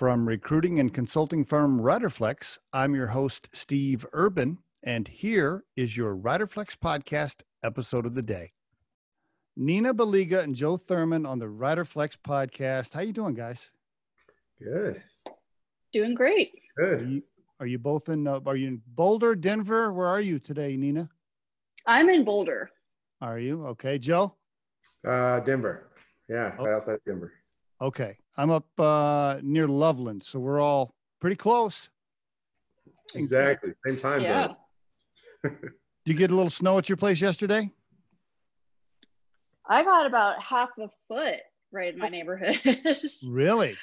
From recruiting and consulting firm Riderflex, I'm your host, Steve Urban, and here is your Riderflex podcast episode of the day. Nina Baliga and Joe Thurman on the Riderflex podcast. How you doing, guys? Good. Doing great. Good. Are you both in? Are you in Boulder, Denver? Where are you today, Nina? I'm in Boulder. Are you okay, Joe? Denver. Yeah, right outside of Denver. Okay, I'm up near Loveland, so we're all pretty close. Exactly, same time zone. Yeah. Did you get a little snow at your place yesterday? I got about half a foot right in my neighborhood. Really?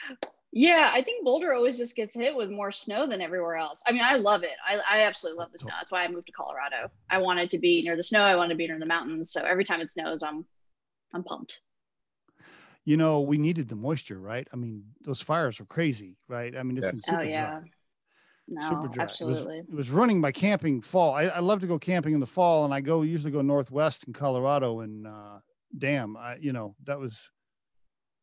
Yeah, I think Boulder always just gets hit with more snow than everywhere else. I mean, I love it. I absolutely love the snow. That's why I moved to Colorado. I wanted to be near the snow. I wanted to be near the mountains. So every time it snows, I'm pumped. You know, we needed the moisture, right? I mean, those fires were crazy, right? I mean, it's been super dry. No, super dry. Absolutely. It was running my camping fall. I love to go camping in the fall, and I usually go northwest in Colorado, and that was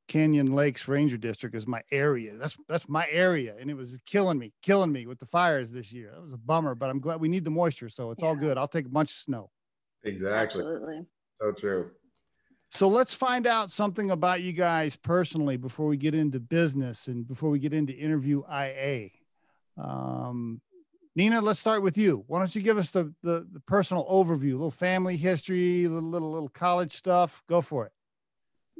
Canyon Lakes Ranger District is my area. That's my area, and it was killing me with the fires this year. That was a bummer, but I'm glad we need the moisture, so it's all good. I'll take a bunch of snow. Exactly. Absolutely. So true. So let's find out something about you guys personally before we get into business and before we get into InterviewIA. Nina, let's start with you. Why don't you give us the personal overview, a little family history, little college stuff. Go for it.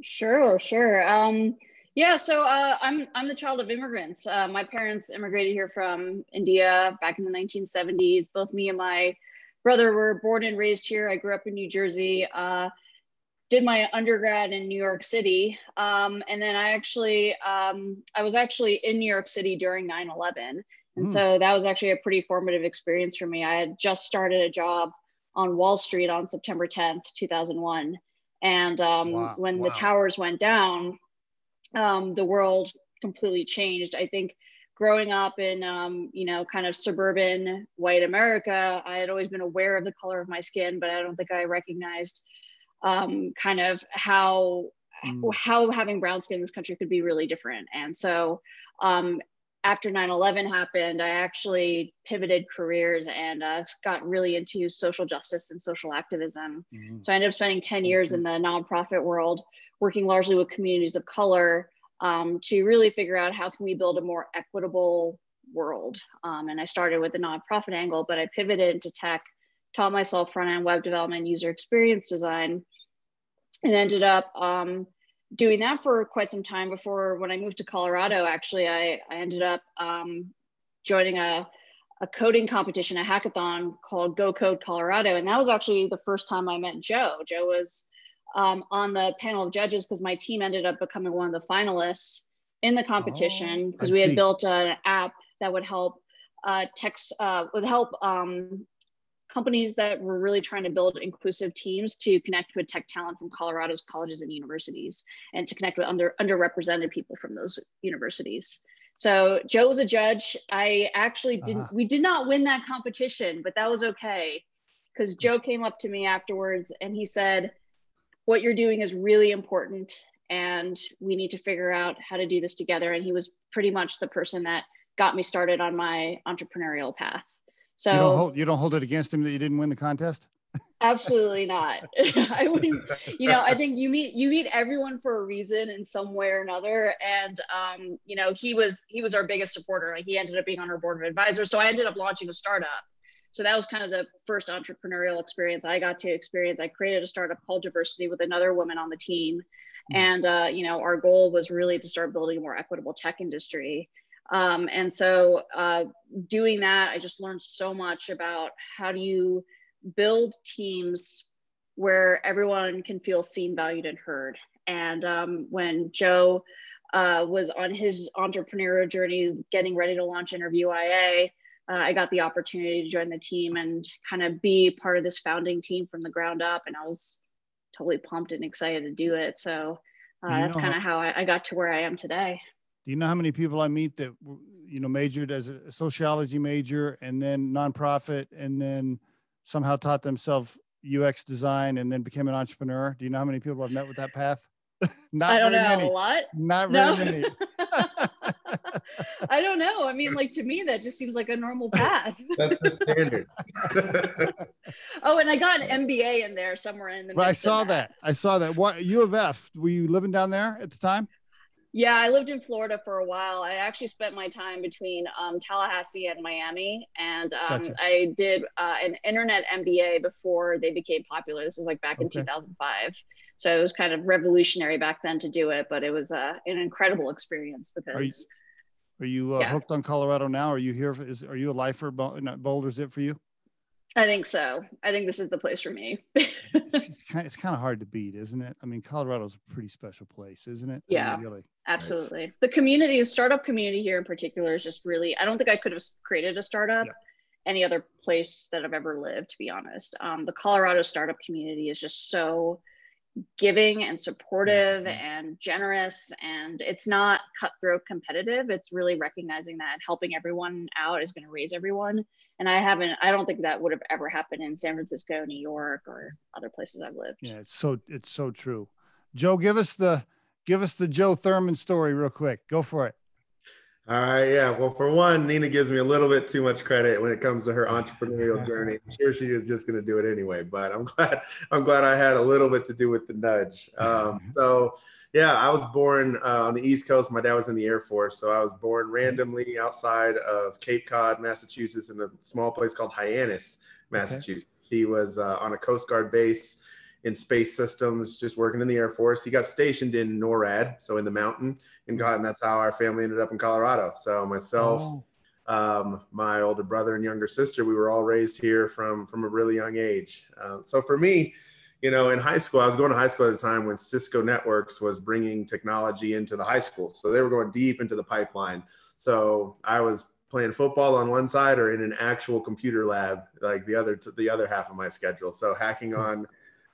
Sure. I'm the child of immigrants. My parents immigrated here from India back in the 1970s. Both me and my brother were born and raised here. I grew up in New Jersey, did my undergrad in New York City. And then I was actually in New York City during 9/11. And so that was actually a pretty formative experience for me. I had just started a job on Wall Street on September 10th, 2001. And when the towers went down, the world completely changed. I think growing up in, kind of suburban white America, I had always been aware of the color of my skin, but I don't think I recognized kind of how having brown skin in this country could be really different. And so after 9/11 happened, I actually pivoted careers and got really into social justice and social activism. Mm-hmm. So I ended up spending 10 years in the nonprofit world, working largely with communities of color to really figure out how can we build a more equitable world. And I started with the nonprofit angle, but I pivoted into tech, taught myself front-end web development, user experience design, and ended up doing that for quite some time before when I moved to Colorado. Actually, I ended up joining a coding competition, a hackathon called Go Code Colorado. And that was actually the first time I met Joe. Joe was on the panel of judges because my team ended up becoming one of the finalists in the competition because we had built an app that would help companies that were really trying to build inclusive teams to connect with tech talent from Colorado's colleges and universities and to connect with underrepresented people from those universities. So Joe was a judge. I actually we did not win that competition, but that was okay. Because Joe came up to me afterwards and he said, what you're doing is really important and we need to figure out how to do this together. And he was pretty much the person that got me started on my entrepreneurial path. So you don't hold it against him that you didn't win the contest? Absolutely not. I wouldn't, I think you meet everyone for a reason in some way or another. And, he was our biggest supporter. Like, he ended up being on our board of advisors. So I ended up launching a startup. So that was kind of the first entrepreneurial experience I got to experience. I created a startup called Diversity with another woman on the team. Mm-hmm. And, our goal was really to start building a more equitable tech industry. Doing that, I just learned so much about how do you build teams where everyone can feel seen, valued, and heard. And when Joe was on his entrepreneurial journey, getting ready to launch InterviewIA, I got the opportunity to join the team and kind of be part of this founding team from the ground up. And I was totally pumped and excited to do it. So that's kind of how I got to where I am today. Do you know how many people I meet that, majored as a sociology major and then nonprofit and then somehow taught themselves UX design and then became an entrepreneur? Do you know how many people I've met with that path? Not I don't know, many. A lot? Not very many. don't know. I mean, like, to me, that just seems like a normal path. That's the standard. Oh, and I got an MBA in there somewhere in the middle. Well, I saw that. I saw that. What, U of F, were you living down there at the time? Yeah, I lived in Florida for a while. I actually spent my time between Tallahassee and Miami. And gotcha. I did an internet MBA before they became popular. This was like back in 2005. So it was kind of revolutionary back then to do it, but it was an incredible experience because— Are you hooked on Colorado now? Are you here? Are you a lifer? Boulder, is it for you? I think so. I think this is the place for me. It's kind of hard to beat, isn't it? I mean, Colorado's a pretty special place, isn't it? Yeah, I mean, really, absolutely. Right. The community, the startup community here in particular is just really, I don't think I could have created a startup any other place that I've ever lived, to be honest. The Colorado startup community is just so giving and supportive and generous, and it's not cutthroat competitive. It's really recognizing that helping everyone out is going to raise everyone. And I don't think that would have ever happened in San Francisco, New York, or other places I've lived. Yeah, it's so true. Joe, give us the Joe Thurman story real quick. Go for it. All right. Yeah. Well, for one, Nina gives me a little bit too much credit when it comes to her entrepreneurial journey. I'm sure she was just going to do it anyway, but I'm glad I had a little bit to do with the nudge. I was born on the East Coast. My dad was in the Air Force. So I was born randomly outside of Cape Cod, Massachusetts, in a small place called Hyannis, Massachusetts. He was on a Coast Guard base in space systems, just working in the Air Force. He got stationed in NORAD, so in the mountain, and that's how our family ended up in Colorado. So myself, my older brother and younger sister, we were all raised here from a really young age. So for me, in high school, I was going to high school at a time when Cisco Networks was bringing technology into the high school. So they were going deep into the pipeline. So I was playing football on one side or in an actual computer lab, like the other half of my schedule. So hacking on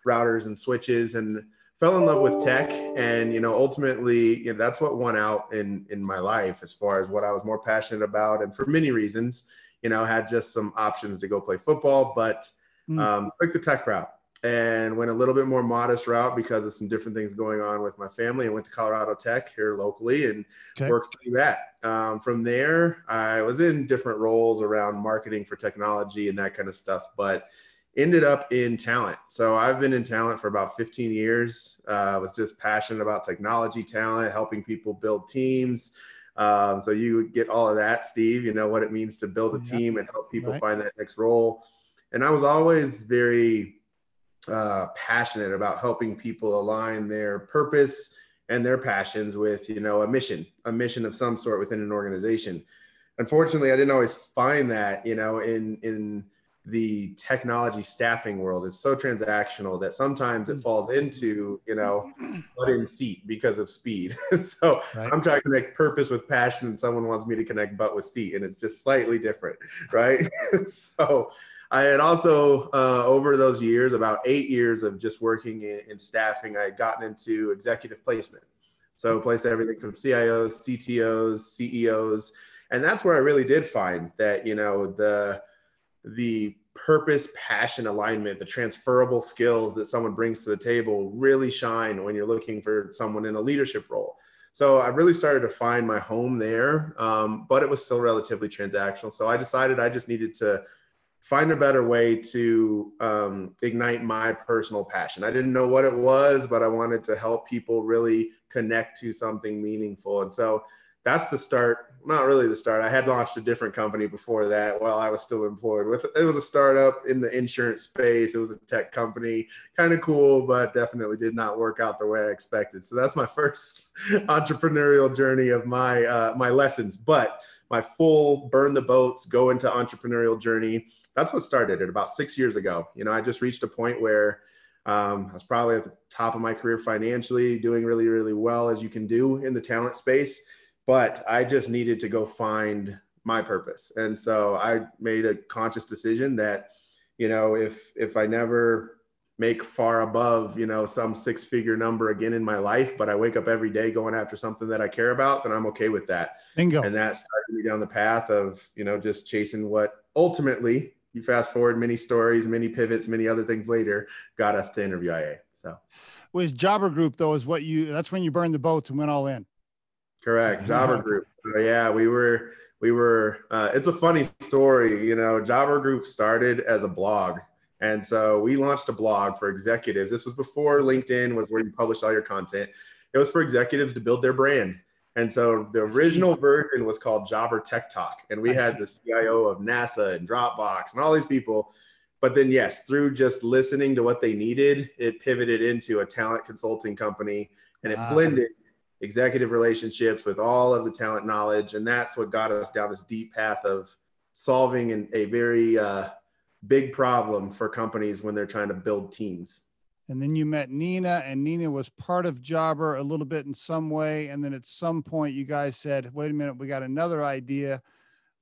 routers and switches, and fell in love with tech. And, ultimately, that's what won out in my life as far as what I was more passionate about. And for many reasons, had just some options to go play football, but took the tech route and went a little bit more modest route because of some different things going on with my family, and went to Colorado Tech here locally and worked through that. From there, I was in different roles around marketing for technology and that kind of stuff, but ended up in talent. So I've been in talent for about 15 years. I was just passionate about technology talent, helping people build teams. So you would get all of that, Steve, what it means to build a team and help people find that next role. And I was always very passionate about helping people align their purpose and their passions with, a mission of some sort within an organization. Unfortunately, I didn't always find that, in the technology staffing world is so transactional that sometimes it falls into, mud in seat because of speed. So I'm trying to connect purpose with passion, and someone wants me to connect butt with seat, and it's just slightly different, right? So I had also, over those years, about 8 years of just working in staffing, I had gotten into executive placement. So placed everything from CIOs, CTOs, CEOs, and that's where I really did find that, the purpose, passion, alignment, the transferable skills that someone brings to the table really shine when you're looking for someone in a leadership role. So I really started to find my home there, but it was still relatively transactional. So I decided I just needed to find a better way to ignite my personal passion. I didn't know what it was, but I wanted to help people really connect to something meaningful. And so that's the start, not really the start. I had launched a different company before that while I was still employed with. It was a startup in the insurance space. It was a tech company, kind of cool, but definitely did not work out the way I expected. So that's my first entrepreneurial journey of my lessons. But my full burn the boats, go into entrepreneurial journey, that's what started it about 6 years ago. I just reached a point where I was probably at the top of my career financially, doing really, really well, as you can do in the talent space. But I just needed to go find my purpose. And so I made a conscious decision that, if I never make far above, some six-figure number again in my life, but I wake up every day going after something that I care about, then I'm okay with that. Bingo. And that started me down the path of, just chasing what ultimately, you fast forward many stories, many pivots, many other things later, got us to InterviewIA. So. Well, Jobber Group, though, that's when you burned the boats and went all in. Correct. Jobber Group. Yeah, we were, it's a funny story, you know. Jobber Group started as a blog. And so we launched a blog for executives. This was before LinkedIn was where you publish all your content. It was for executives to build their brand. And so the original version was called Jobber Tech Talk. And we had the CIO of NASA and Dropbox and all these people. But then, yes, through just listening to what they needed, it pivoted into a talent consulting company, and it blended executive relationships with all of the talent knowledge. And that's what got us down this deep path of solving a very big problem for companies when they're trying to build teams. And then you met Nina, and Nina was part of Jobber a little bit in some way. And then at some point you guys said, wait a minute, we got another idea.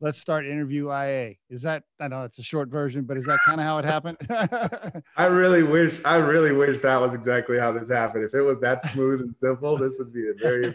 Let's start InterviewIA. Is that, I know it's a short version, but is that kind of how it happened? I really wish that was exactly how this happened. If it was that smooth and simple, this would be a very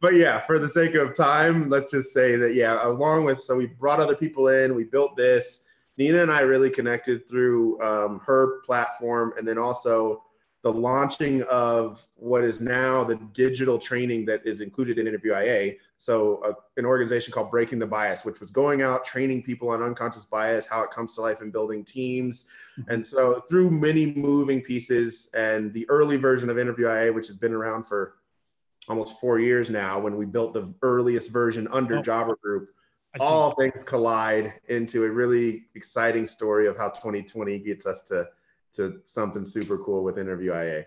But yeah, for the sake of time, let's just say that, yeah, along with, so we brought other people in, we built this. Nina and I really connected through her platform, and then also the launching of what is now the digital training that is included in InterviewIA. So an organization called Breaking the Bias, which was going out, training people on unconscious bias, how it comes to life and building teams. And so through many moving pieces and the early version of InterviewIA, which has been around for almost 4 years now, when we built the earliest version under Jobber Group, all things collide into a really exciting story of how 2020 gets us to something super cool with InterviewIA.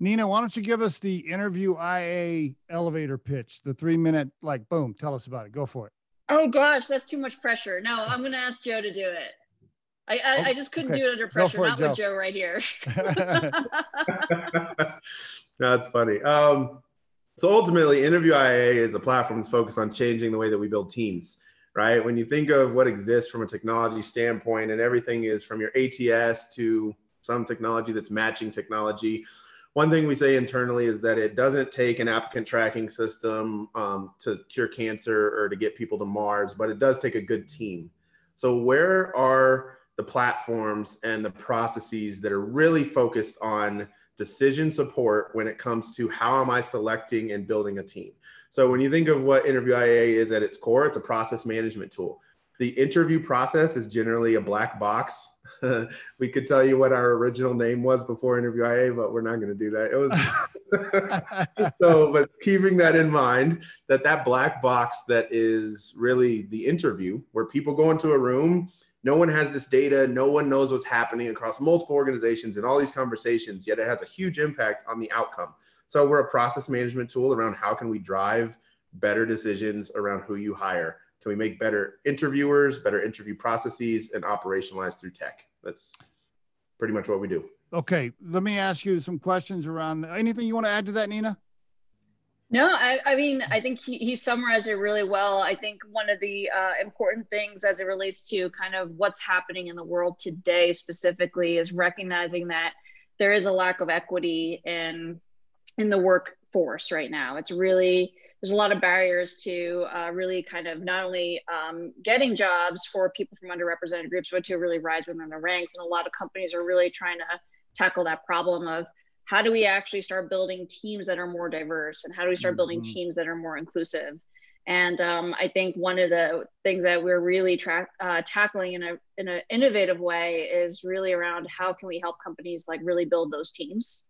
Nina, why don't you give us the InterviewIA elevator pitch, the 3-minute, like, boom, tell us about it. Go for it. Oh gosh, that's too much pressure. No, I'm going to ask Joe to do it. I just couldn't do it under pressure, not with Joe right here. That's funny. So ultimately, InterviewIA is a platform that's focused on changing the way that we build teams, right? When you think of what exists from a technology standpoint, and everything is from your ATS to some technology that's matching technology. One thing we say internally is that it doesn't take an applicant tracking system to cure cancer or to get people to Mars, but it does take a good team. So where are the platforms and the processes that are really focused on decision support when it comes to how am I selecting and building a team? So when you think of what InterviewIA is at its core, it's a process management tool. The interview process is generally a black box. We could tell you what our original name was before InterviewIA, but we're not going to do that. It was so, but keeping that in mind, that black box that is really the interview, where people go into a room, no one has this data, no one knows what's happening across multiple organizations and all these conversations, yet it has a huge impact on the outcome. So we're a process management tool around how can we drive better decisions around who you hire. Can we make better interviewers, better interview processes, and operationalize through tech? That's pretty much what we do. Okay, let me ask you some questions around, anything you want to add to that, Nina? No, I mean, I think he summarized it really well. I think one of the important things as it relates to kind of what's happening in the world today specifically is recognizing that there is a lack of equity in the workforce right now. It's really, there's a lot of barriers to really kind of not only getting jobs for people from underrepresented groups, but to really rise within the ranks. And a lot of companies are really trying to tackle that problem of how do we actually start building teams that are more diverse, and how do we start building teams that are more inclusive? And I think one of the things that we're really tackling in an innovative way is really around how can we help companies like really build those teams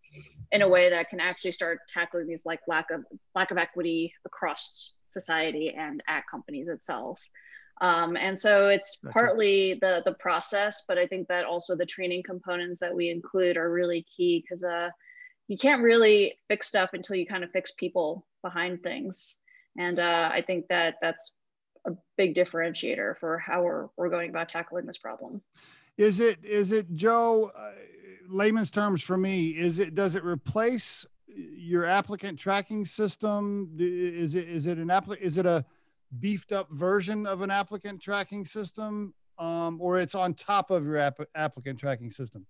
in a way that can actually start tackling these like lack of equity across society and at companies itself. And so it's partly the process, but I think that also the training components that we include are really key, because you can't really fix stuff until you kind of fix people behind things. And I think that that's a big differentiator for how we're going about tackling this problem. Is it, Joe, layman's terms for me, does it replace your applicant tracking system? Is it a beefed up version of an applicant tracking system, or it's on top of your applicant tracking system?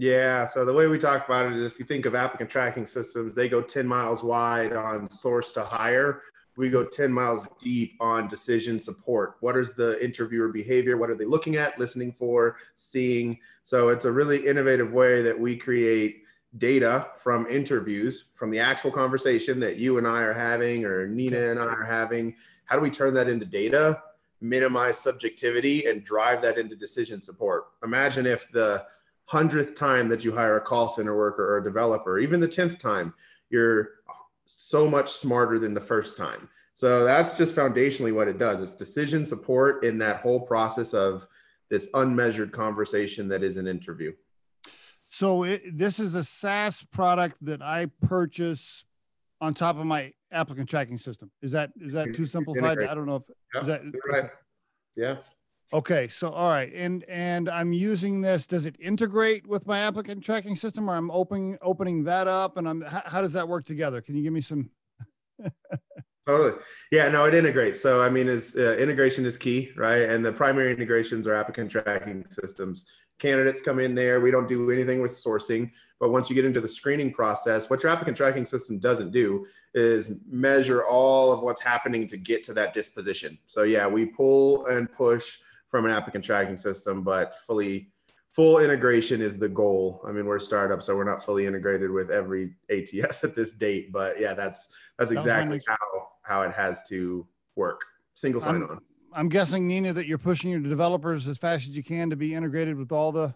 Yeah, so the way we talk about it is, if you think of applicant tracking systems, they go 10 miles wide on source to hire. We go 10 miles deep on decision support. What is the interviewer behavior? What are they looking at, listening for, seeing? So it's a really innovative way that we create data from interviews, from the actual conversation that you and I are having, or Nina and I are having. How do we turn that into data, minimize subjectivity, and drive that into decision support? Imagine if the 100th time that you hire a call center worker or a developer, even the 10th time, you're so much smarter than the first time. So that's just foundationally what it does. It's decision support in that whole process of this unmeasured conversation that is an interview. So this is a SaaS product that I purchase on top of my applicant tracking system. Is that too simplified? I don't know if Yeah. Okay. So, all right. And I'm using this, does it integrate with my applicant tracking system, or I'm opening that up, and how does that work together? Can you give me some? Totally. Yeah, no, it integrates. So, I mean, integration is key, right? And the primary integrations are applicant tracking systems. Candidates come in there. We don't do anything with sourcing. But once you get into the screening process, what your applicant tracking system doesn't do is measure all of what's happening to get to that disposition. So, yeah, we pull and push from an applicant tracking system, but full integration is the goal. I mean, we're a startup, so we're not fully integrated with every ATS at this date. But, yeah, that's exactly how it has to work. Single sign-on. I'm guessing, Nina, that you're pushing your developers as fast as you can to be integrated with all the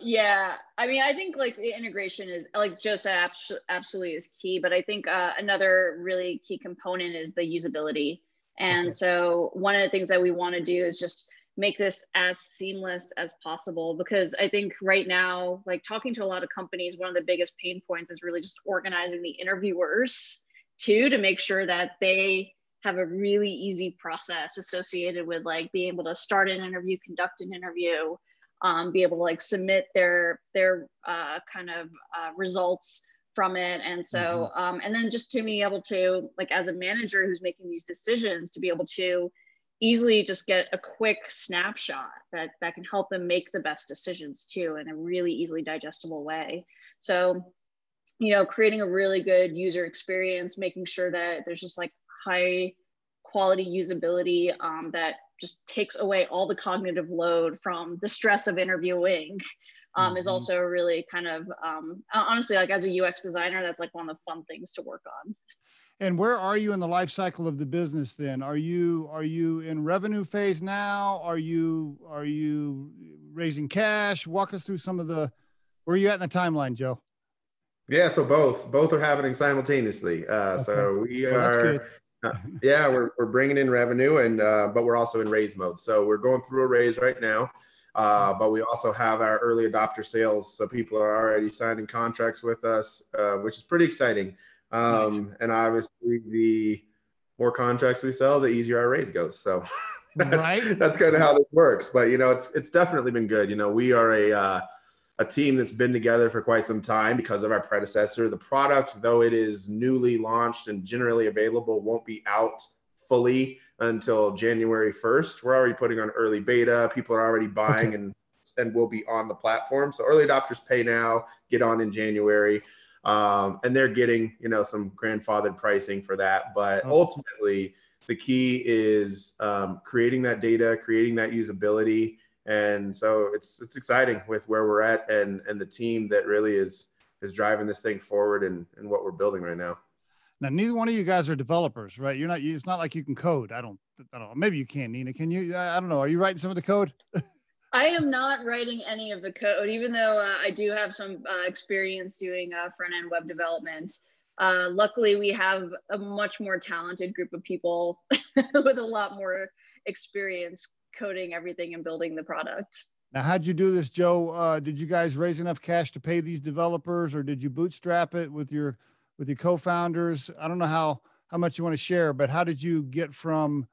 yeah. I mean, I think like the integration is, like Joe said, absolutely is key, but I think another really key component is the usability. And so one of the things that we want to do is just make this as seamless as possible, because I think right now, like talking to a lot of companies, one of the biggest pain points is really just organizing the interviewers to make sure that they have a really easy process associated with like being able to start an interview, conduct an interview, be able to like submit their kind of results from it. And so, and then just to be able to, like as a manager who's making these decisions, to be able to easily just get a quick snapshot that can help them make the best decisions too, in a really easily digestible way. So, you know, creating a really good user experience, making sure that there's just like high quality usability that just takes away all the cognitive load from the stress of interviewing is also really kind of, honestly, like as a UX designer, that's like one of the fun things to work on. And where are you in the life cycle of the business then? Are you in revenue phase now? Are you raising cash? Walk us through where are you at in the timeline, Joe? Yeah, so both are happening simultaneously. So we are, that's good. Yeah, we're bringing in revenue, and but we're also in raise mode. So we're going through a raise right now, but we also have our early adopter sales. So people are already signing contracts with us, which is pretty exciting. Nice. And obviously, the more contracts we sell, the easier our raise goes. So that's kind of how this works. But you know, it's definitely been good. You know, we are a team that's been together for quite some time because of our predecessor. The product, though it is newly launched and generally available, won't be out fully until January 1st. We're already putting on early beta. People are already buying and will be on the platform. So early adopters pay now, get on in January. And they're getting, you know, some grandfathered pricing for that. But ultimately, the key is creating that data, creating that usability. And so it's exciting with where we're at and the team that really is driving this thing forward and what we're building right now. Now, neither one of you guys are developers, right? You're not. It's not like you can code. I don't know. Maybe you can, Nina. Can you? I don't know. Are you writing some of the code? I am not writing any of the code, even though I do have some experience doing front-end web development. Luckily, we have a much more talented group of people with a lot more experience coding everything and building the product. Now, how'd you do this, Joe? Did you guys raise enough cash to pay these developers, or did you bootstrap it with your co-founders? I don't know how much you want to share, but how did you get from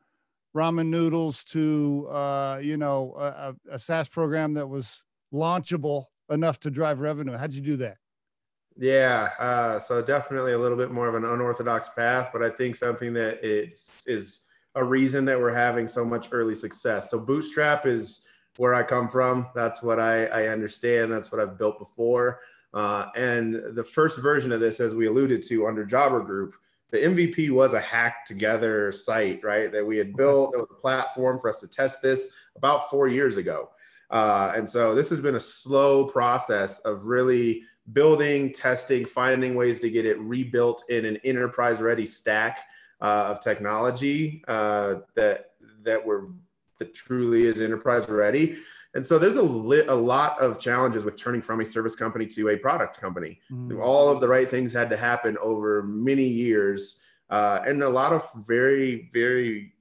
ramen noodles to, you know, a SaaS program that was launchable enough to drive revenue? How'd you do that? Yeah, so definitely a little bit more of an unorthodox path, but I think something that is a reason that we're having so much early success. So bootstrap is where I come from. That's what I understand. That's what I've built before. And the first version of this, as we alluded to under Jobber Group, the MVP was a hacked together site, right, that we had built. It was a platform for us to test this about 4 years ago. And so this has been a slow process of really building, testing, finding ways to get it rebuilt in an enterprise-ready stack of technology that truly is enterprise-ready. And so there's a lot of challenges with turning from a service company to a product company. Mm. All of the right things had to happen over many years, and a lot of very, very,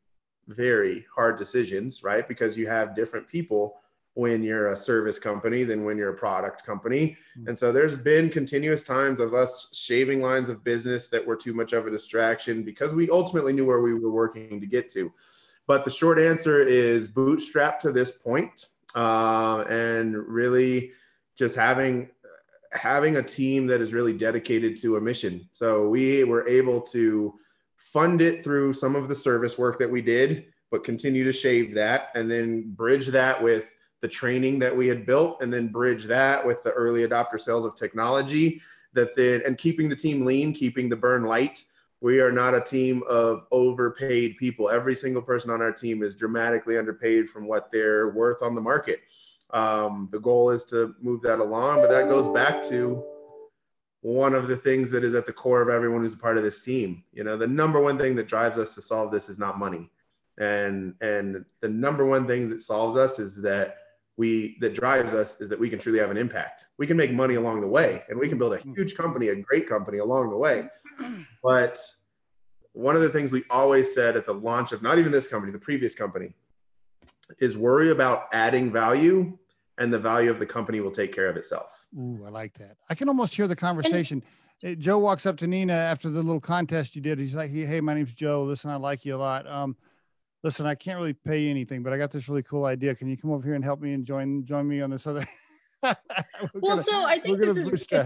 very hard decisions, right? Because you have different people when you're a service company than when you're a product company. Mm. And so there's been continuous times of us shaving lines of business that were too much of a distraction because we ultimately knew where we were working to get to. But the short answer is bootstrapped to this point. And really just having a team that is really dedicated to a mission. So we were able to fund it through some of the service work that we did, but continue to shave that and then bridge that with the training that we had built, and then bridge that with the early adopter sales of technology that then, and keeping the team lean, keeping the burn light. We are not a team of overpaid people. Every single person on our team is dramatically underpaid from what they're worth on the market. The goal is to move that along, but that goes back to one of the things that is at the core of everyone who's a part of this team. You know, the number one thing that drives us to solve this is not money. And the number one thing that solves us is that that drives us is that we can truly have an impact. We can make money along the way, and we can build a huge company, a great company along the way. But one of the things we always said at the launch of not even this company, the previous company, is worry about adding value, and the value of the company will take care of itself. Ooh, I like that. I can almost hear the conversation. Joe walks up to Nina after the little contest you did. He's like, hey, my name's Joe. Listen, I like you a lot. Listen, I can't really pay you anything, but I got this really cool idea. Can you come over here and help me and join me on this other? So I think it's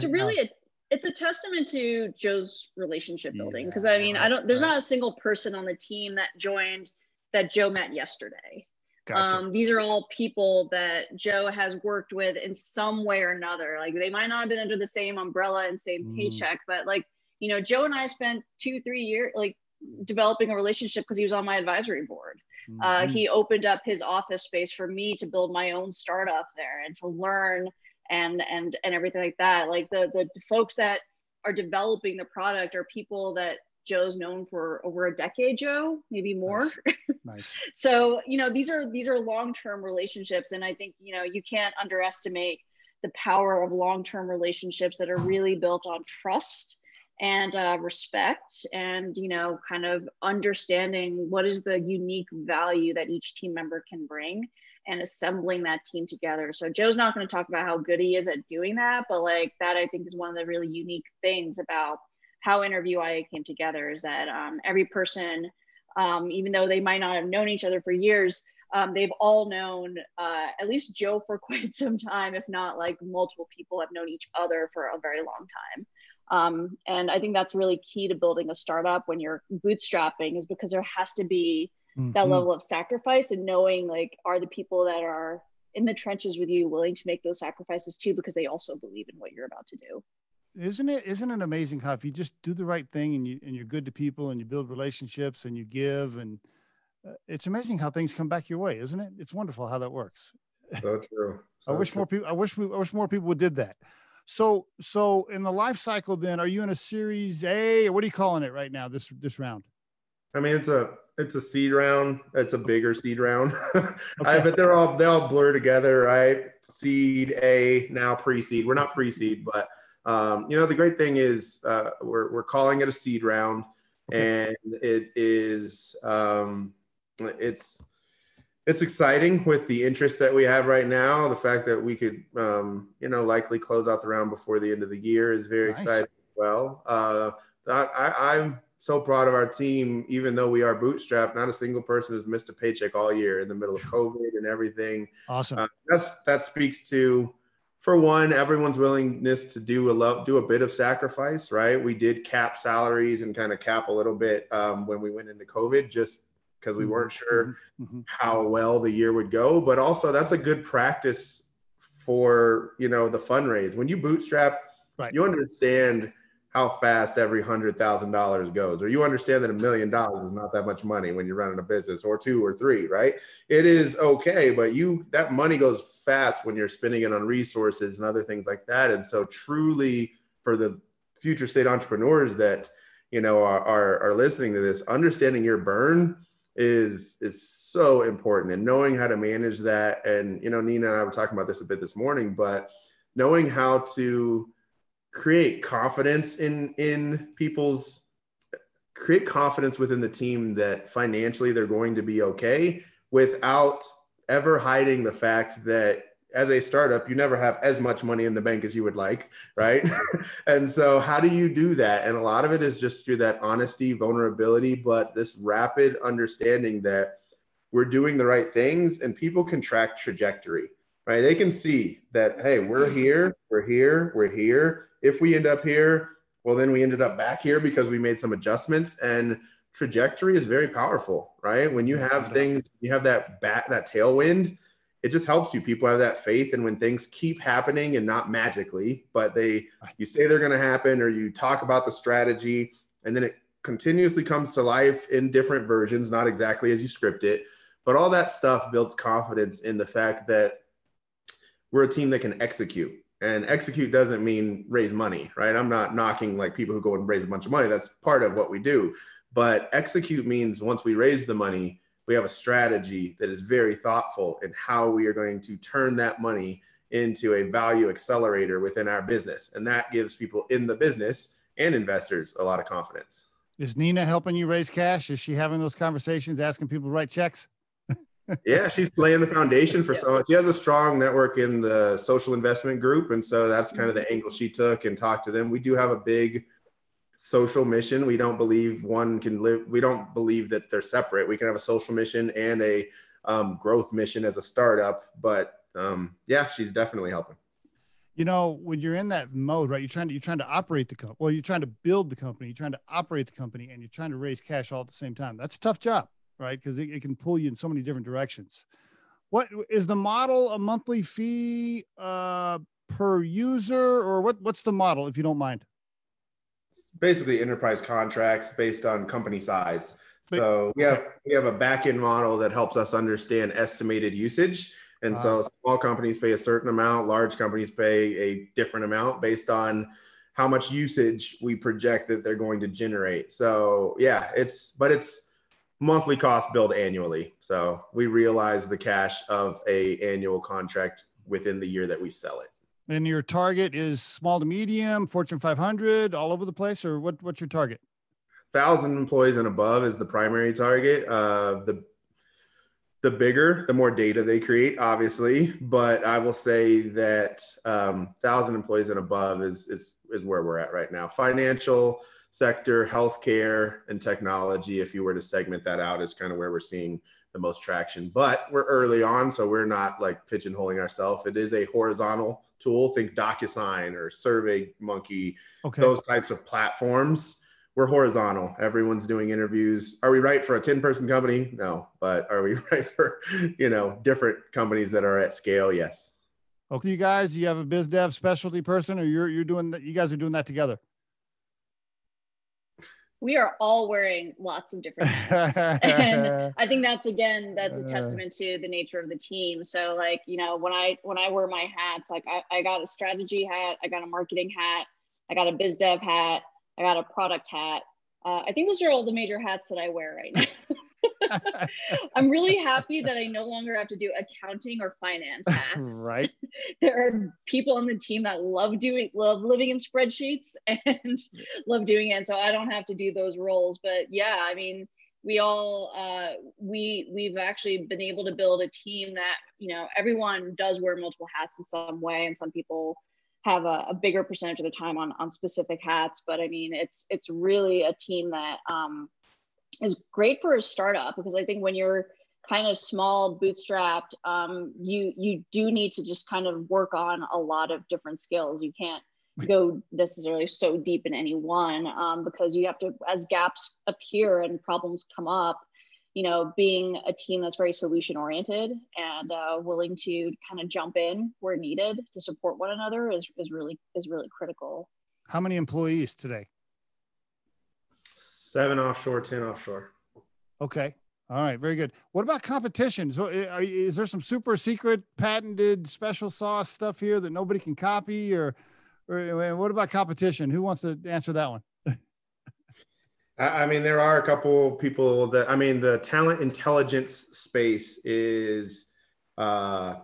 a testament to Joe's relationship building. Because I mean, there's not a single person on the team that joined that Joe met yesterday. Gotcha. These are all people that Joe has worked with in some way or another. Like they might not have been under the same umbrella and same paycheck, but like, you know, Joe and I spent 2-3 years, like, developing a relationship because he was on my advisory board. He opened up his office space for me to build my own startup there and to learn and everything like that. Like the folks that are developing the product are people that Joe's known for over a decade, Joe, maybe more. Nice. So, you know, these are long-term relationships. And I think, you know, you can't underestimate the power of long-term relationships that are really built on trust and respect, and, you know, kind of understanding what is the unique value that each team member can bring and assembling that team together. So Joe's not going to talk about how good he is at doing that, but like that, I think, is one of the really unique things about how InterviewIA came together, is that every person, even though they might not have known each other for years, they've all known at least Joe for quite some time, if not like multiple people have known each other for a very long time. And I think that's really key to building a startup when you're bootstrapping, is because there has to be that level of sacrifice, and knowing, like, are the people that are in the trenches with you willing to make those sacrifices too, because they also believe in what you're about to do. Isn't it amazing how if you just do the right thing and you're good to people and you build relationships and you give, and it's amazing how things come back your way, isn't it? It's wonderful how that works. So true. So I wish more people did that. So in the life cycle, then, are you in a Series A, or what are you calling it right now? This round? I mean, it's a seed round. It's a bigger seed round, okay. But they all blur together, right? Seed A, now pre-seed. We're not pre-seed, but you know, the great thing is we're calling it a seed round, okay. And it is It's exciting with the interest that we have right now. The fact that we could, you know, likely close out the round before the end of the year is very exciting as well. I'm so proud of our team. Even though we are bootstrapped, not a single person has missed a paycheck all year in the middle of COVID and everything. Awesome. That speaks to, for one, everyone's willingness to do a bit of sacrifice, right? We did cap salaries and kind of cap a little bit when we went into COVID, just because we weren't sure how well the year would go. But also, that's a good practice for, you know, the fundraise. When you bootstrap, right, you understand how fast every $100,000 goes, or you understand that $1 million is not that much money when you're running a business, or two or three, right? It is okay, but that money goes fast when you're spending it on resources and other things like that. And so truly, for the future state entrepreneurs that, are listening to this, understanding your burn is so important, and knowing how to manage that. And, Nina and I were talking about this a bit this morning, but knowing how to create confidence within the team that financially they're going to be okay, without ever hiding the fact that as a startup, you never have as much money in the bank as you would like, right? And so how do you do that? And a lot of it is just through that honesty, vulnerability, but this rapid understanding that we're doing the right things, and people can track trajectory, right? They can see that, hey, we're here, we're here, we're here. If we end up here, well, then we ended up back here because we made some adjustments. And trajectory is very powerful, right? When you have things, you have that tailwind, it just helps you. People have that faith. And when things keep happening, and not magically, but you say they're going to happen, or you talk about the strategy, and then it continuously comes to life in different versions, not exactly as you script it, but all that stuff builds confidence in the fact that we're a team that can execute. And execute doesn't mean raise money, right? I'm not knocking people who go and raise a bunch of money. That's part of what we do. But execute means once we raise the money, we have a strategy that is very thoughtful in how we are going to turn that money into a value accelerator within our business. And that gives people in the business and investors a lot of confidence. Is Nina helping you raise cash? Is she having those conversations, asking people to write checks? Yeah, she's laying the foundation for someone. She has a strong network in the social investment group. And so that's kind of the angle she took, and talked to them. We do have a big social mission. We don't believe one can live. We don't believe that they're separate. We can have a social mission and a growth mission as a startup. But yeah, she's definitely helping. When you're in that mode, right, you're trying to operate the company. Well, you're trying to build the company, you're trying to operate the company, and you're trying to raise cash all at the same time. That's a tough job, right? Because it can pull you in so many different directions. What is the model? A monthly fee per user, or what's the model, if you don't mind? It's basically enterprise contracts based on company size. So we have a back-end model that helps us understand estimated usage. And so small companies pay a certain amount, large companies pay a different amount based on how much usage we project that they're going to generate. So yeah, it's monthly costs billed annually. So we realize the cash of an annual contract within the year that we sell it. And your target is small to medium, Fortune 500, all over the place, or what's your target? 1,000 employees and above is the primary target. The bigger, the more data they create, obviously. But I will say that 1,000 employees and above is where we're at right now. Financial sector, healthcare, and technology, if you were to segment that out, is kind of where we're seeing the most traction. But we're early on, so we're not pigeonholing ourselves. It is a horizontal tool. Think DocuSign or SurveyMonkey, those types of platforms. We're horizontal. Everyone's doing interviews. Are we right for a 10-person company? No. But are we right for, different companies that are at scale? Yes. Okay, you guys, do you have a biz dev specialty person, or you're doing that? You guys are doing that together? We are all wearing lots of different hats. And I think that's a testament to the nature of the team. So when I wear my hats, I got a strategy hat, I got a marketing hat, I got a biz dev hat, I got a product hat. I think those are all the major hats that I wear right now. I'm really happy that I no longer have to do accounting or finance hats. Right. There are people on the team that love living in spreadsheets and love doing it. And so I don't have to do those roles, but yeah, I mean, we all, we've actually been able to build a team that, everyone does wear multiple hats in some way. And some people have a bigger percentage of the time on specific hats, but I mean, it's really a team that, is great for a startup, because I think when you're kind of small, bootstrapped, you do need to just kind of work on a lot of different skills. You can't go necessarily so deep in any one, because you have to, as gaps appear and problems come up, being a team that's very solution oriented and willing to kind of jump in where needed to support one another is really critical. How many employees today? 7 offshore, 10 offshore. Okay. All right. Very good. What about competition? So is there some super secret patented special sauce stuff here that nobody can copy, or what about competition? Who wants to answer that one? I mean, there are a couple people that, I mean, the talent intelligence space is a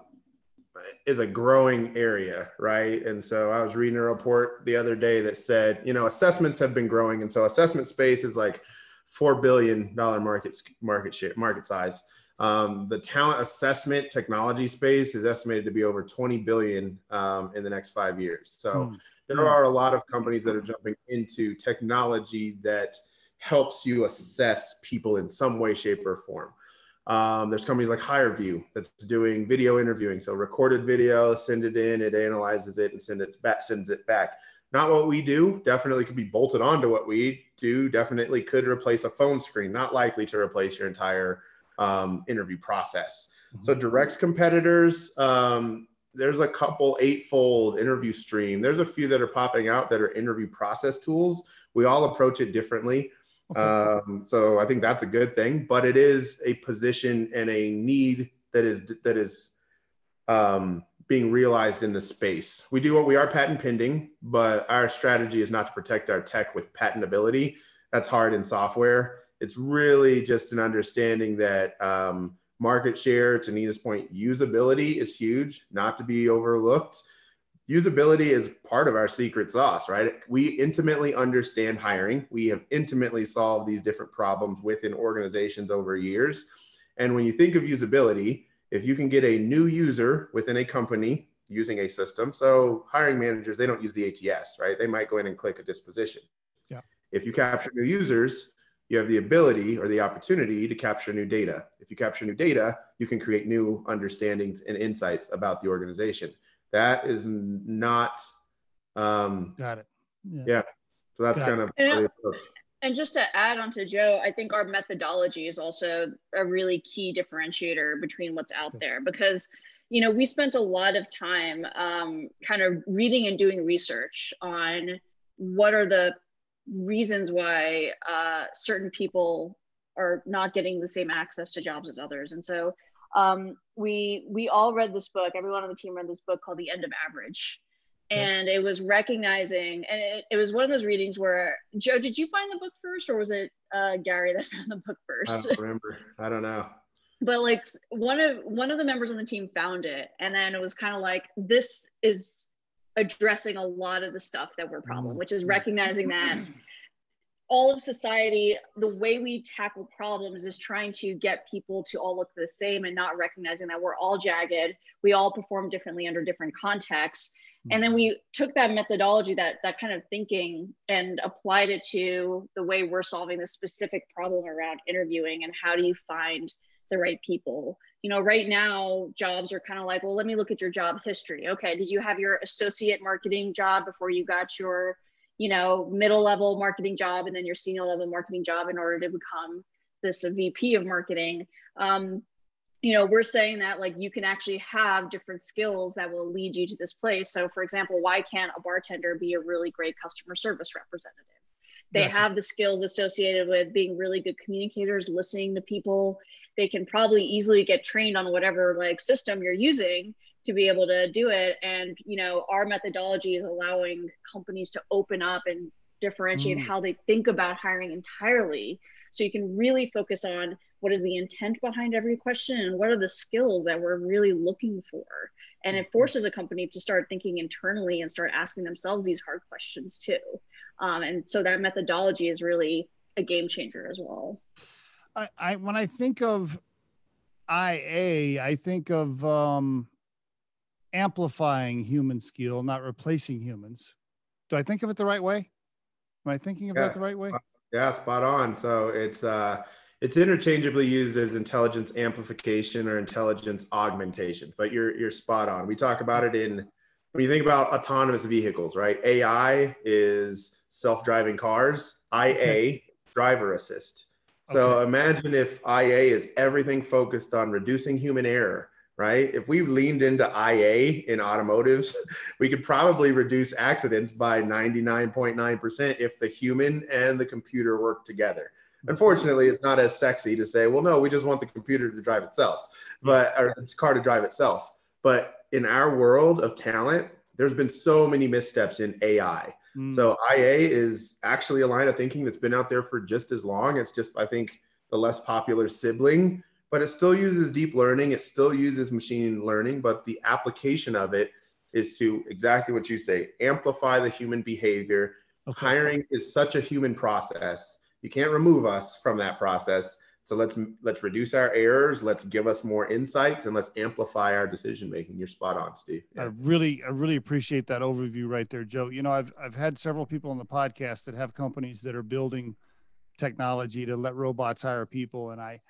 growing area, right? And so I was reading a report the other day that said, you know, assessments have been growing. And so assessment space is like $4 billion market size. The talent assessment technology space is estimated to be over $20 billion in the next 5 years. So there are a lot of companies that are jumping into technology that helps you assess people in some way, shape, or form. There's companies like HireVue that's doing video interviewing. So recorded video, send it in, it analyzes it and sends it back. Not what we do, definitely could be bolted onto what we do, definitely could replace a phone screen, not likely to replace your entire interview process. So direct competitors, there's a couple, Eightfold, Interview Stream. There's a few that are popping out that are interview process tools. We all approach it differently. Okay. So I think that's a good thing, but it is a position and a need that is being realized in the space. We are patent pending, but our strategy is not to protect our tech with patentability. That's hard in software. It's really just an understanding that market share, to Nina's point, usability is huge, not to be overlooked. Usability is part of our secret sauce, right? We intimately understand hiring. We have intimately solved these different problems within organizations over years. And when you think of usability, if you can get a new user within a company using a system, so hiring managers, they don't use the ATS, right? They might go in and click a disposition. Yeah. If you capture new users, you have the ability or the opportunity to capture new data. If you capture new data, you can create new understandings and insights about the organization. That is not got it. Yeah. So that's kind of really close. And just to add on to Joe, I think our methodology is also a really key differentiator between what's out there, because you know we spent a lot of time kind of reading and doing research on what are the reasons why certain people are not getting the same access to jobs as others. And so we all read this book, everyone on the team read this book called The End of Average. And it was recognizing, and it was one of those readings where, Joe, did you find the book first, or was it Gary that found the book first? I don't remember, I don't know. But like one of the members on the team found it. And then it was kind of like, this is addressing a lot of the stuff that we're problem, which is recognizing that all of society, the way we tackle problems is trying to get people to all look the same and not recognizing that we're all jagged. We all perform differently under different contexts. And then we took that methodology, that kind of thinking, and applied it to the way we're solving this specific problem around interviewing and how do you find the right people. You know, right now, jobs are kind of like, well, let me look at your job history. Okay, did you have your associate marketing job before you got your, you know, middle level marketing job and then your senior level marketing job in order to become this VP of marketing? You know, we're saying that like you can actually have different skills that will lead you to this place. So for example, why can't a bartender be a really great customer service representative? They have the skills associated with being really good communicators, listening to people. They can probably easily get trained on whatever like system you're using to be able to do it. And, you know, our methodology is allowing companies to open up and differentiate how they think about hiring entirely. So you can really focus on what is the intent behind every question and what are the skills that we're really looking for. And it forces a company to start thinking internally and start asking themselves these hard questions too. And so that methodology is really a game changer as well. When I think of IA, I think of amplifying human skill, not replacing humans. Do I think of it the right way? Am I thinking of that the right way? Yeah, spot on. So it's interchangeably used as intelligence amplification or intelligence augmentation, but you're spot on. We talk about it when you think about autonomous vehicles, right? AI is self-driving cars, IA, driver assist. So imagine if IA is everything focused on reducing human error, right? If we leaned into IA in automotives, we could probably reduce accidents by 99.9% if the human and the computer work together. Unfortunately, it's not as sexy to say, well, no, we just want the computer to drive itself, but or the car to drive itself. But in our world of talent, there's been so many missteps in AI. So IA is actually a line of thinking that's been out there for just as long. It's just, I think, the less popular sibling, but it still uses deep learning. It still uses machine learning, but the application of it is to exactly what you say, amplify the human behavior. Okay. Hiring is such a human process. You can't remove us from that process. So let's reduce our errors. Let's give us more insights, and let's amplify our decision making. You're spot on, Steve. Yeah. I really appreciate that overview right there, Joe. You know, I've had several people on the podcast that have companies that are building technology to let robots hire people, and I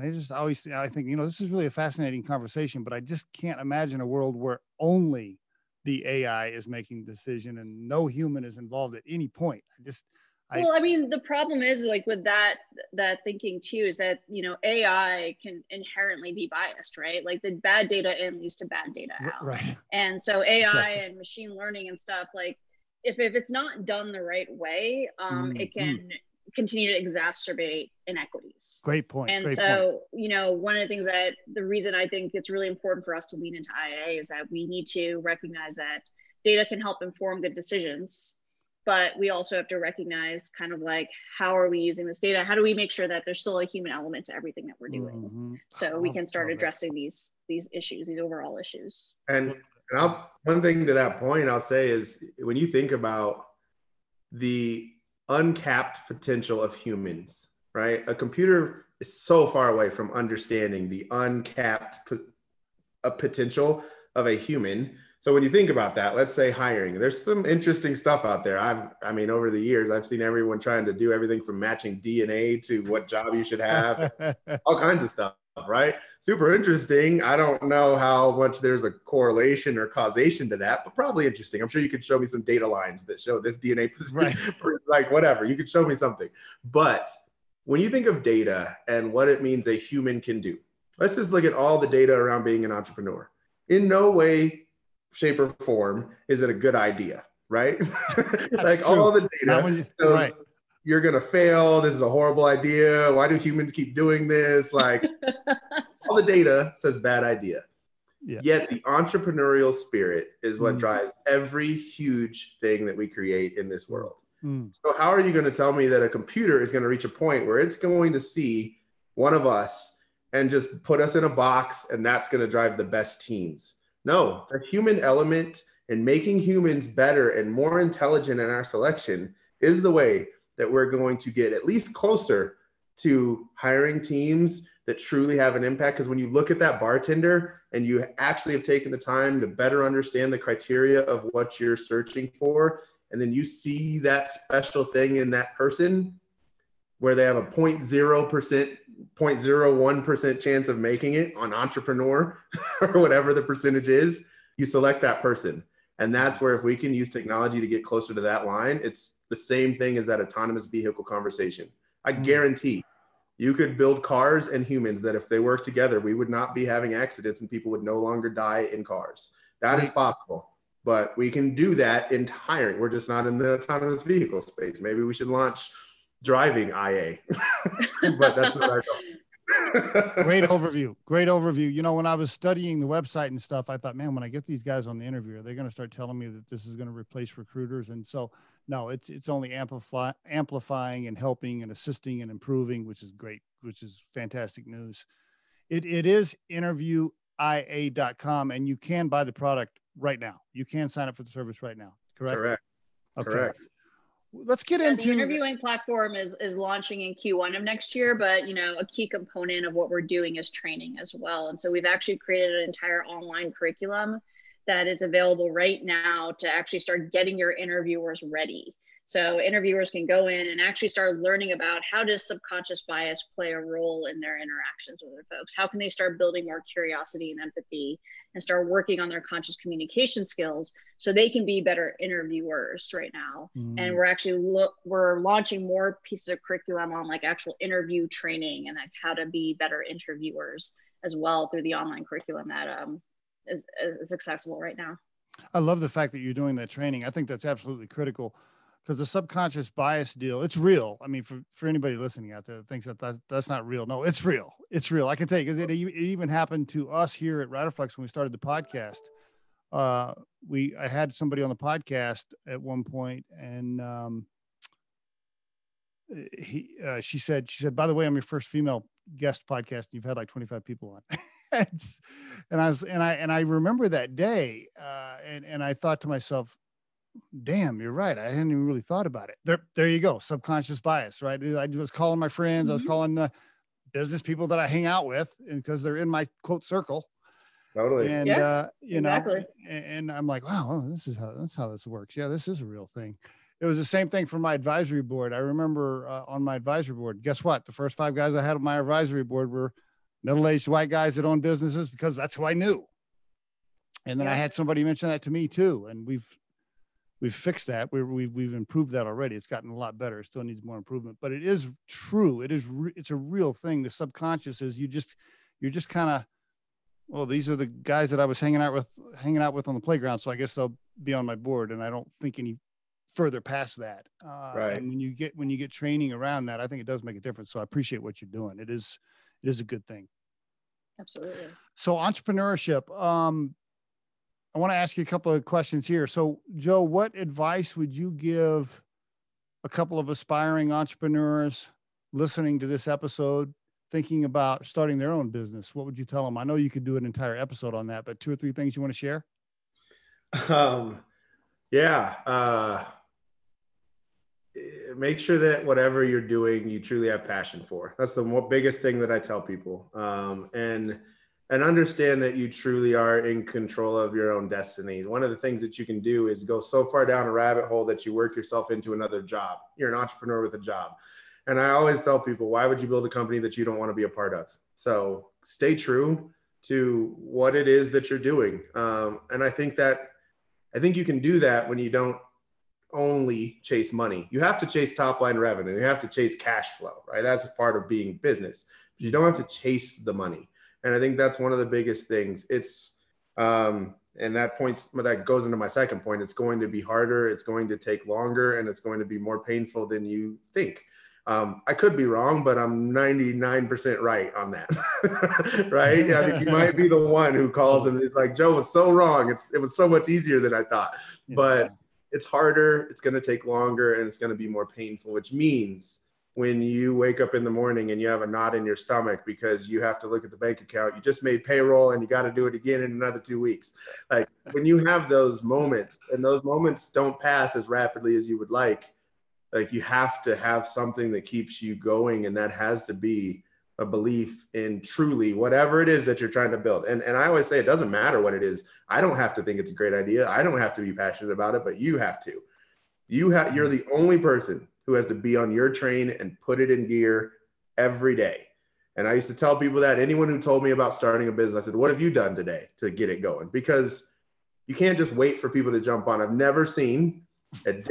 think, you know, this is really a fascinating conversation, but I just can't imagine a world where only the AI is making the decision and no human is involved at any point. Well, I mean, the problem is, like, with that thinking too, is that, you know, AI can inherently be biased, right? Like, the bad data in leads to bad data out. Right. And so AI and machine learning and stuff, like, if it's not done the right way, it can continue to exacerbate inequities. Great point. And you know, one of the things that, the reason I think it's really important for us to lean into IA is that we need to recognize that data can help inform good decisions, but we also have to recognize kind of like, how are we using this data? How do we make sure that there's still a human element to everything that we're doing? So we can start addressing these issues, these overall issues. And one thing to that point I'll say is, when you think about the uncapped potential of humans, right? A computer is so far away from understanding the uncapped potential of a human. So when you think about that, let's say hiring, there's some interesting stuff out there. I mean, over the years, I've seen everyone trying to do everything from matching DNA to what job you should have, all kinds of stuff, right? Super interesting. I don't know how much there's a correlation or causation to that, but probably interesting. I'm sure you could show me some data lines that show this DNA, right. Like, whatever, you could show me something. But when you think of data and what it means a human can do, let's just look at all the data around being an entrepreneur. In no way, shape or form is it a good idea, right? Like, true. All the data shows, right, you're gonna fail, this is a horrible idea, why do humans keep doing this, like, all the data says bad idea. Yeah. Yet the entrepreneurial spirit is what drives every huge thing that we create in this world. So how are you going to tell me that a computer is going to reach a point where it's going to see one of us and just put us in a box and that's going to drive the best teams? No, the human element and making humans better and more intelligent in our selection is the way that we're going to get at least closer to hiring teams that truly have an impact. Because when you look at that bartender and you actually have taken the time to better understand the criteria of what you're searching for, and then you see that special thing in that person where they have a 0.0%, 0.01% chance of making it on entrepreneur or whatever the percentage is, you select that person. And that's where, if we can use technology to get closer to that line, it's the same thing as that autonomous vehicle conversation. I guarantee you could build cars and humans that, if they work together, we would not be having accidents and people would no longer die in cars. That is possible, but we can do that in hiring. We're just not in the autonomous vehicle space. Maybe we should launch driving IA, but that's what I thought. Great overview. You know, when I was studying the website and stuff, I thought, man, when I get these guys on the interview, are they going to start telling me that this is going to replace recruiters? And so, no, it's only amplifying and helping and assisting and improving, which is great, which is fantastic news. It is interviewia.com, and you can buy the product right now. You can sign up for the service right now, correct? Correct. Let's get into the interviewing platform is launching in Q1 of next year, but, you know, a key component of what we're doing is training as well. And so we've actually created an entire online curriculum that is available right now to actually start getting your interviewers ready. So interviewers can go in and actually start learning about, how does subconscious bias play a role in their interactions with other folks? How can they start building more curiosity and empathy and start working on their conscious communication skills so they can be better interviewers right now? And we're actually we're launching more pieces of curriculum on, like, actual interview training and, like, how to be better interviewers as well through the online curriculum that is accessible right now. I love the fact that you're doing that training. I think that's absolutely critical, because the subconscious bias deal, it's real. I mean, for anybody listening out there that thinks that that's not real. No, it's real. It's real. I can tell you, because it even happened to us here at Riderflex when we started the podcast. I had somebody on the podcast at one point, and she said, by the way, I'm your first female guest podcast, and you've had like 25 people on. And I remember that day, and I thought to myself, damn, you're right. I hadn't even really thought about it. There you go. Subconscious bias, right? I was calling my friends. Mm-hmm. I was calling the business people that I hang out with, and because they're in my quote circle. Totally. And, yeah, exactly. And I'm like, wow, that's how this works. Yeah, this is a real thing. It was the same thing for my advisory board. I remember on my advisory board, guess what? The first 5 guys I had on my advisory board were middle-aged white guys that own businesses, because that's who I knew. And then I had somebody mention that to me too. And we've fixed that. We've improved that already. It's gotten a lot better. It still needs more improvement, but it is true. It's a real thing. The subconscious is you're just kind of, well, these are the guys that I was hanging out with on the playground, so I guess they'll be on my board. And I don't think any further past that. Right. And when you get training around that, I think it does make a difference. So I appreciate what you're doing. It is a good thing. Absolutely. So entrepreneurship, I want to ask you a couple of questions here. So Joe, what advice would you give a couple of aspiring entrepreneurs listening to this episode, thinking about starting their own business? What would you tell them? I know you could do an entire episode on that, but 2 or 3 things you want to share? Make sure that whatever you're doing, you truly have passion for. That's the biggest thing that I tell people. And understand that you truly are in control of your own destiny. One of the things that you can do is go so far down a rabbit hole that you work yourself into another job. You're an entrepreneur with a job. And I always tell people, why would you build a company that you don't want to be a part of? So stay true to what it is that you're doing. And I think you can do that when you don't only chase money. You have to chase top line revenue. You have to chase cash flow, right? That's a part of being business. You don't have to chase the money. And I think that's one of the biggest things. It's, and that goes into my second point. It's going to be harder. It's going to take longer, and it's going to be more painful than you think. I could be wrong, but I'm 99% right on that. Right? Yeah, I think you might be the one who calls him. It's like, Joe was so wrong. It was so much easier than I thought, but it's harder. It's going to take longer, and it's going to be more painful, which means when you wake up in the morning and you have a knot in your stomach because you have to look at the bank account, you just made payroll and you got to do it again in another 2 weeks. Like when you have those moments, and those moments don't pass as rapidly as you would like you have to have something that keeps you going. And that has to be a belief in truly whatever it is that you're trying to build. And I always say, it doesn't matter what it is. I don't have to think it's a great idea. I don't have to be passionate about it, but you have to. You're the only person who has to be on your train and put it in gear every day. And I used to tell people that. Anyone who told me about starting a business, I said, what have you done today to get it going? Because you can't just wait for people to jump on. I've never seen at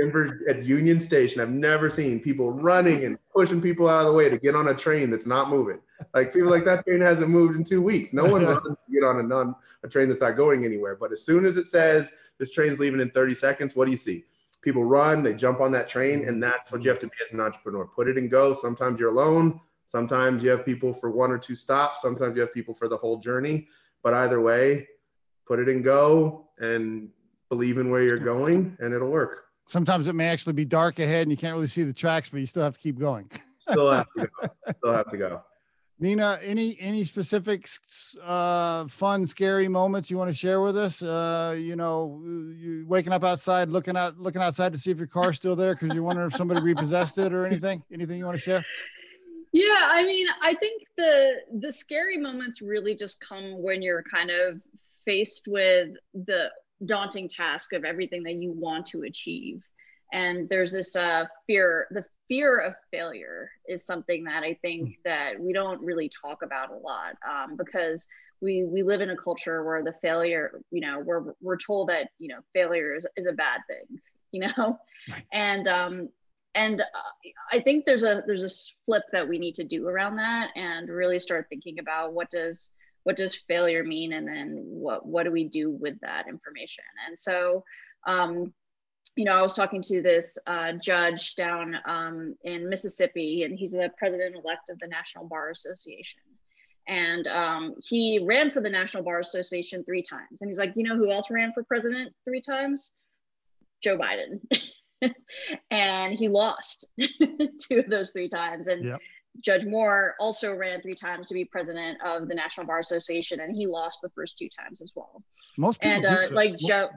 Union Station, I've never seen people running and pushing people out of the way to get on a train that's not moving. Like people like, that train hasn't moved in 2 weeks. No one runs to get on a train that's not going anywhere. But as soon as it says this train's leaving in 30 seconds, what do you see? People run, they jump on that train, and that's what you have to be as an entrepreneur. Put it in go. Sometimes you're alone. Sometimes you have people for 1 or 2 stops. Sometimes you have people for the whole journey. But either way, put it in go and believe in where you're going, and it'll work. Sometimes it may actually be dark ahead and you can't really see the tracks, but you still have to keep going. Still have to go. Nina, any specific fun, scary moments you want to share with us? You waking up outside, looking outside to see if your car's still there because you're wondering if somebody repossessed it or anything. Anything you want to share? Yeah, I mean, I think the scary moments really just come when you're kind of faced with the daunting task of everything that you want to achieve. And there's this fear, the fear of failure is something that I think that we don't really talk about a lot, because we live in a culture where the failure, we're told that, failure is a bad thing, and I think there's a flip that we need to do around that and really start thinking about what does failure mean? And then what do we do with that information? And so, you know, I was talking to this judge down in Mississippi, and he's the president-elect of the National Bar Association. And he ran for the National Bar Association 3 times. And he's like, you know who else ran for president 3 times? Joe Biden. And he lost 2 of those 3 times. And yep. Judge Moore also ran 3 times to be president of the National Bar Association, and he lost the first 2 times as well. Most people and like Joe,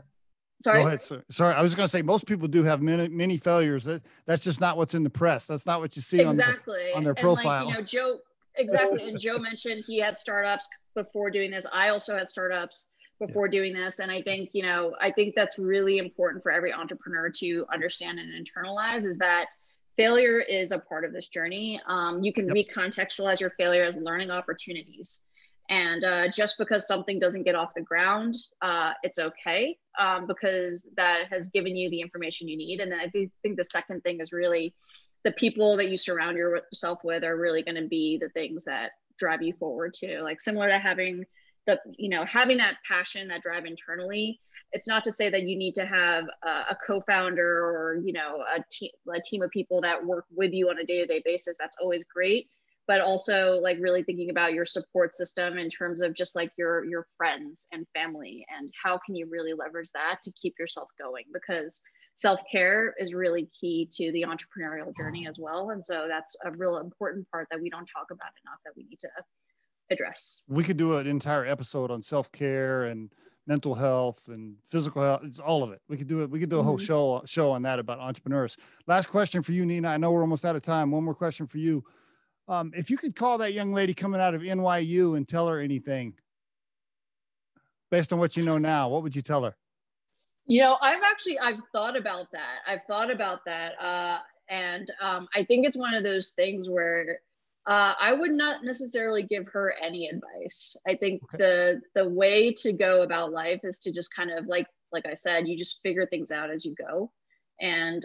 sorry. Go ahead, sir. Sorry, I was going to say most people do have many failures. That's just not what's in the press. That's not what you see exactly on their profile. And like, you know, Joe, exactly. And Joe mentioned he had startups before doing this. I also had startups before doing this. And I think, you know, I think that's really important for every entrepreneur to understand and internalize, is that failure is a part of this journey. You can recontextualize your failure as learning opportunities. And just because something doesn't get off the ground, it's okay, because that has given you the information you need. And then I do think the second thing is really the people that you surround yourself with are really going to be the things that drive you forward too. Like, similar to having the, you know, having that passion, that drive internally. It's not to say that you need to have a co-founder or, you know, a team of people that work with you on a day-to-day basis. That's always great. But also, like, really thinking about your support system in terms of just like your friends and family, and how can you really leverage that to keep yourself going, because self-care is really key to the entrepreneurial journey as well. And so that's a real important part that we don't talk about enough, that we need to address. We could do an entire episode on self-care and mental health and physical health, all of it. We could do it. We could do a whole show on that about entrepreneurs. Last question for you, Nina. I know we're almost out of time. One more question for you. If you could call that young lady coming out of NYU and tell her anything, based on what you know now, what would you tell her? You know, I've thought about that. And I think it's one of those things where I would not necessarily give her any advice. I think the way to go about life is to just kind of, like I said, you just figure things out as you go, and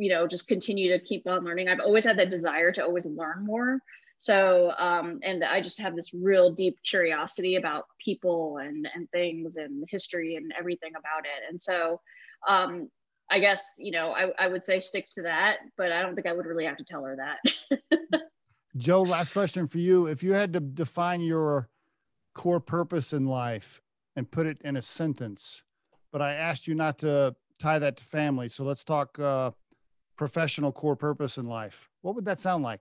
you know, just continue to keep on learning. I've always had that desire to always learn more. So, and I just have this real deep curiosity about people and things and history and everything about it. And so, I guess, you know, I would say stick to that, but I don't think I would really have to tell her that. Joe, last question for you. If you had to define your core purpose in life and put it in a sentence, but I asked you not to tie that to family, so let's talk professional core purpose in life. What would that sound like?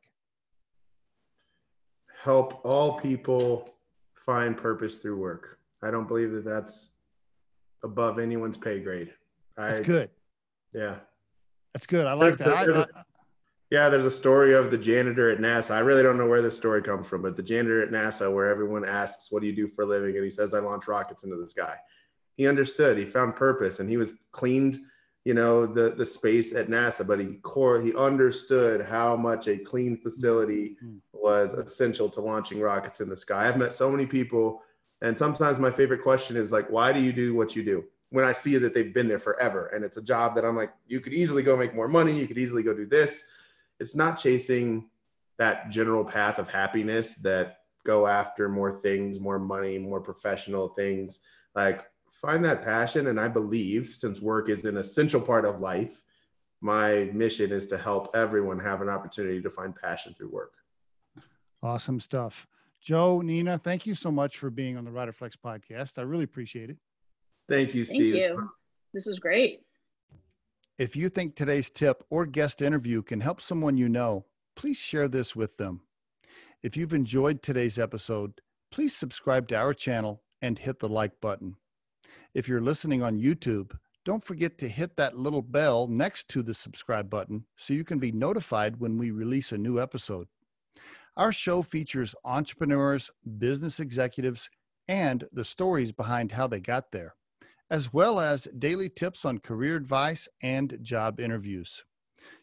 Help all people find purpose through work. I don't believe that that's above anyone's pay grade. That's good. Yeah. That's good. I like that. Yeah, there's a story of the janitor at NASA. I really don't know where this story comes from, but the janitor at NASA, where everyone asks, what do you do for a living? And he says, I launch rockets into the sky. He understood, he found purpose, and he was cleaned, you know, the space at NASA, but he understood how much a clean facility was essential to launching rockets in the sky. I've met so many people, and sometimes my favorite question is like, why do you do what you do? When I see that they've been there forever, and it's a job that I'm like, you could easily go make more money, you could easily go do this. It's not chasing that general path of happiness that go after more things, more money, more professional things. Like, find that passion. And I believe, since work is an essential part of life, my mission is to help everyone have an opportunity to find passion through work. Awesome stuff. Joe, Nina, thank you so much for being on the Riderflex podcast. I really appreciate it. Thank you, Steve. Thank you. This was great. If you think today's tip or guest interview can help someone you know, please share this with them. If you've enjoyed today's episode, please subscribe to our channel and hit the like button. If you're listening on YouTube, don't forget to hit that little bell next to the subscribe button so you can be notified when we release a new episode. Our show features entrepreneurs, business executives, and the stories behind how they got there, as well as daily tips on career advice and job interviews.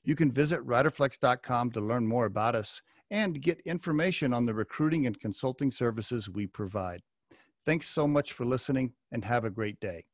You can visit riderflex.com to learn more about us and get information on the recruiting and consulting services we provide. Thanks so much for listening, and have a great day.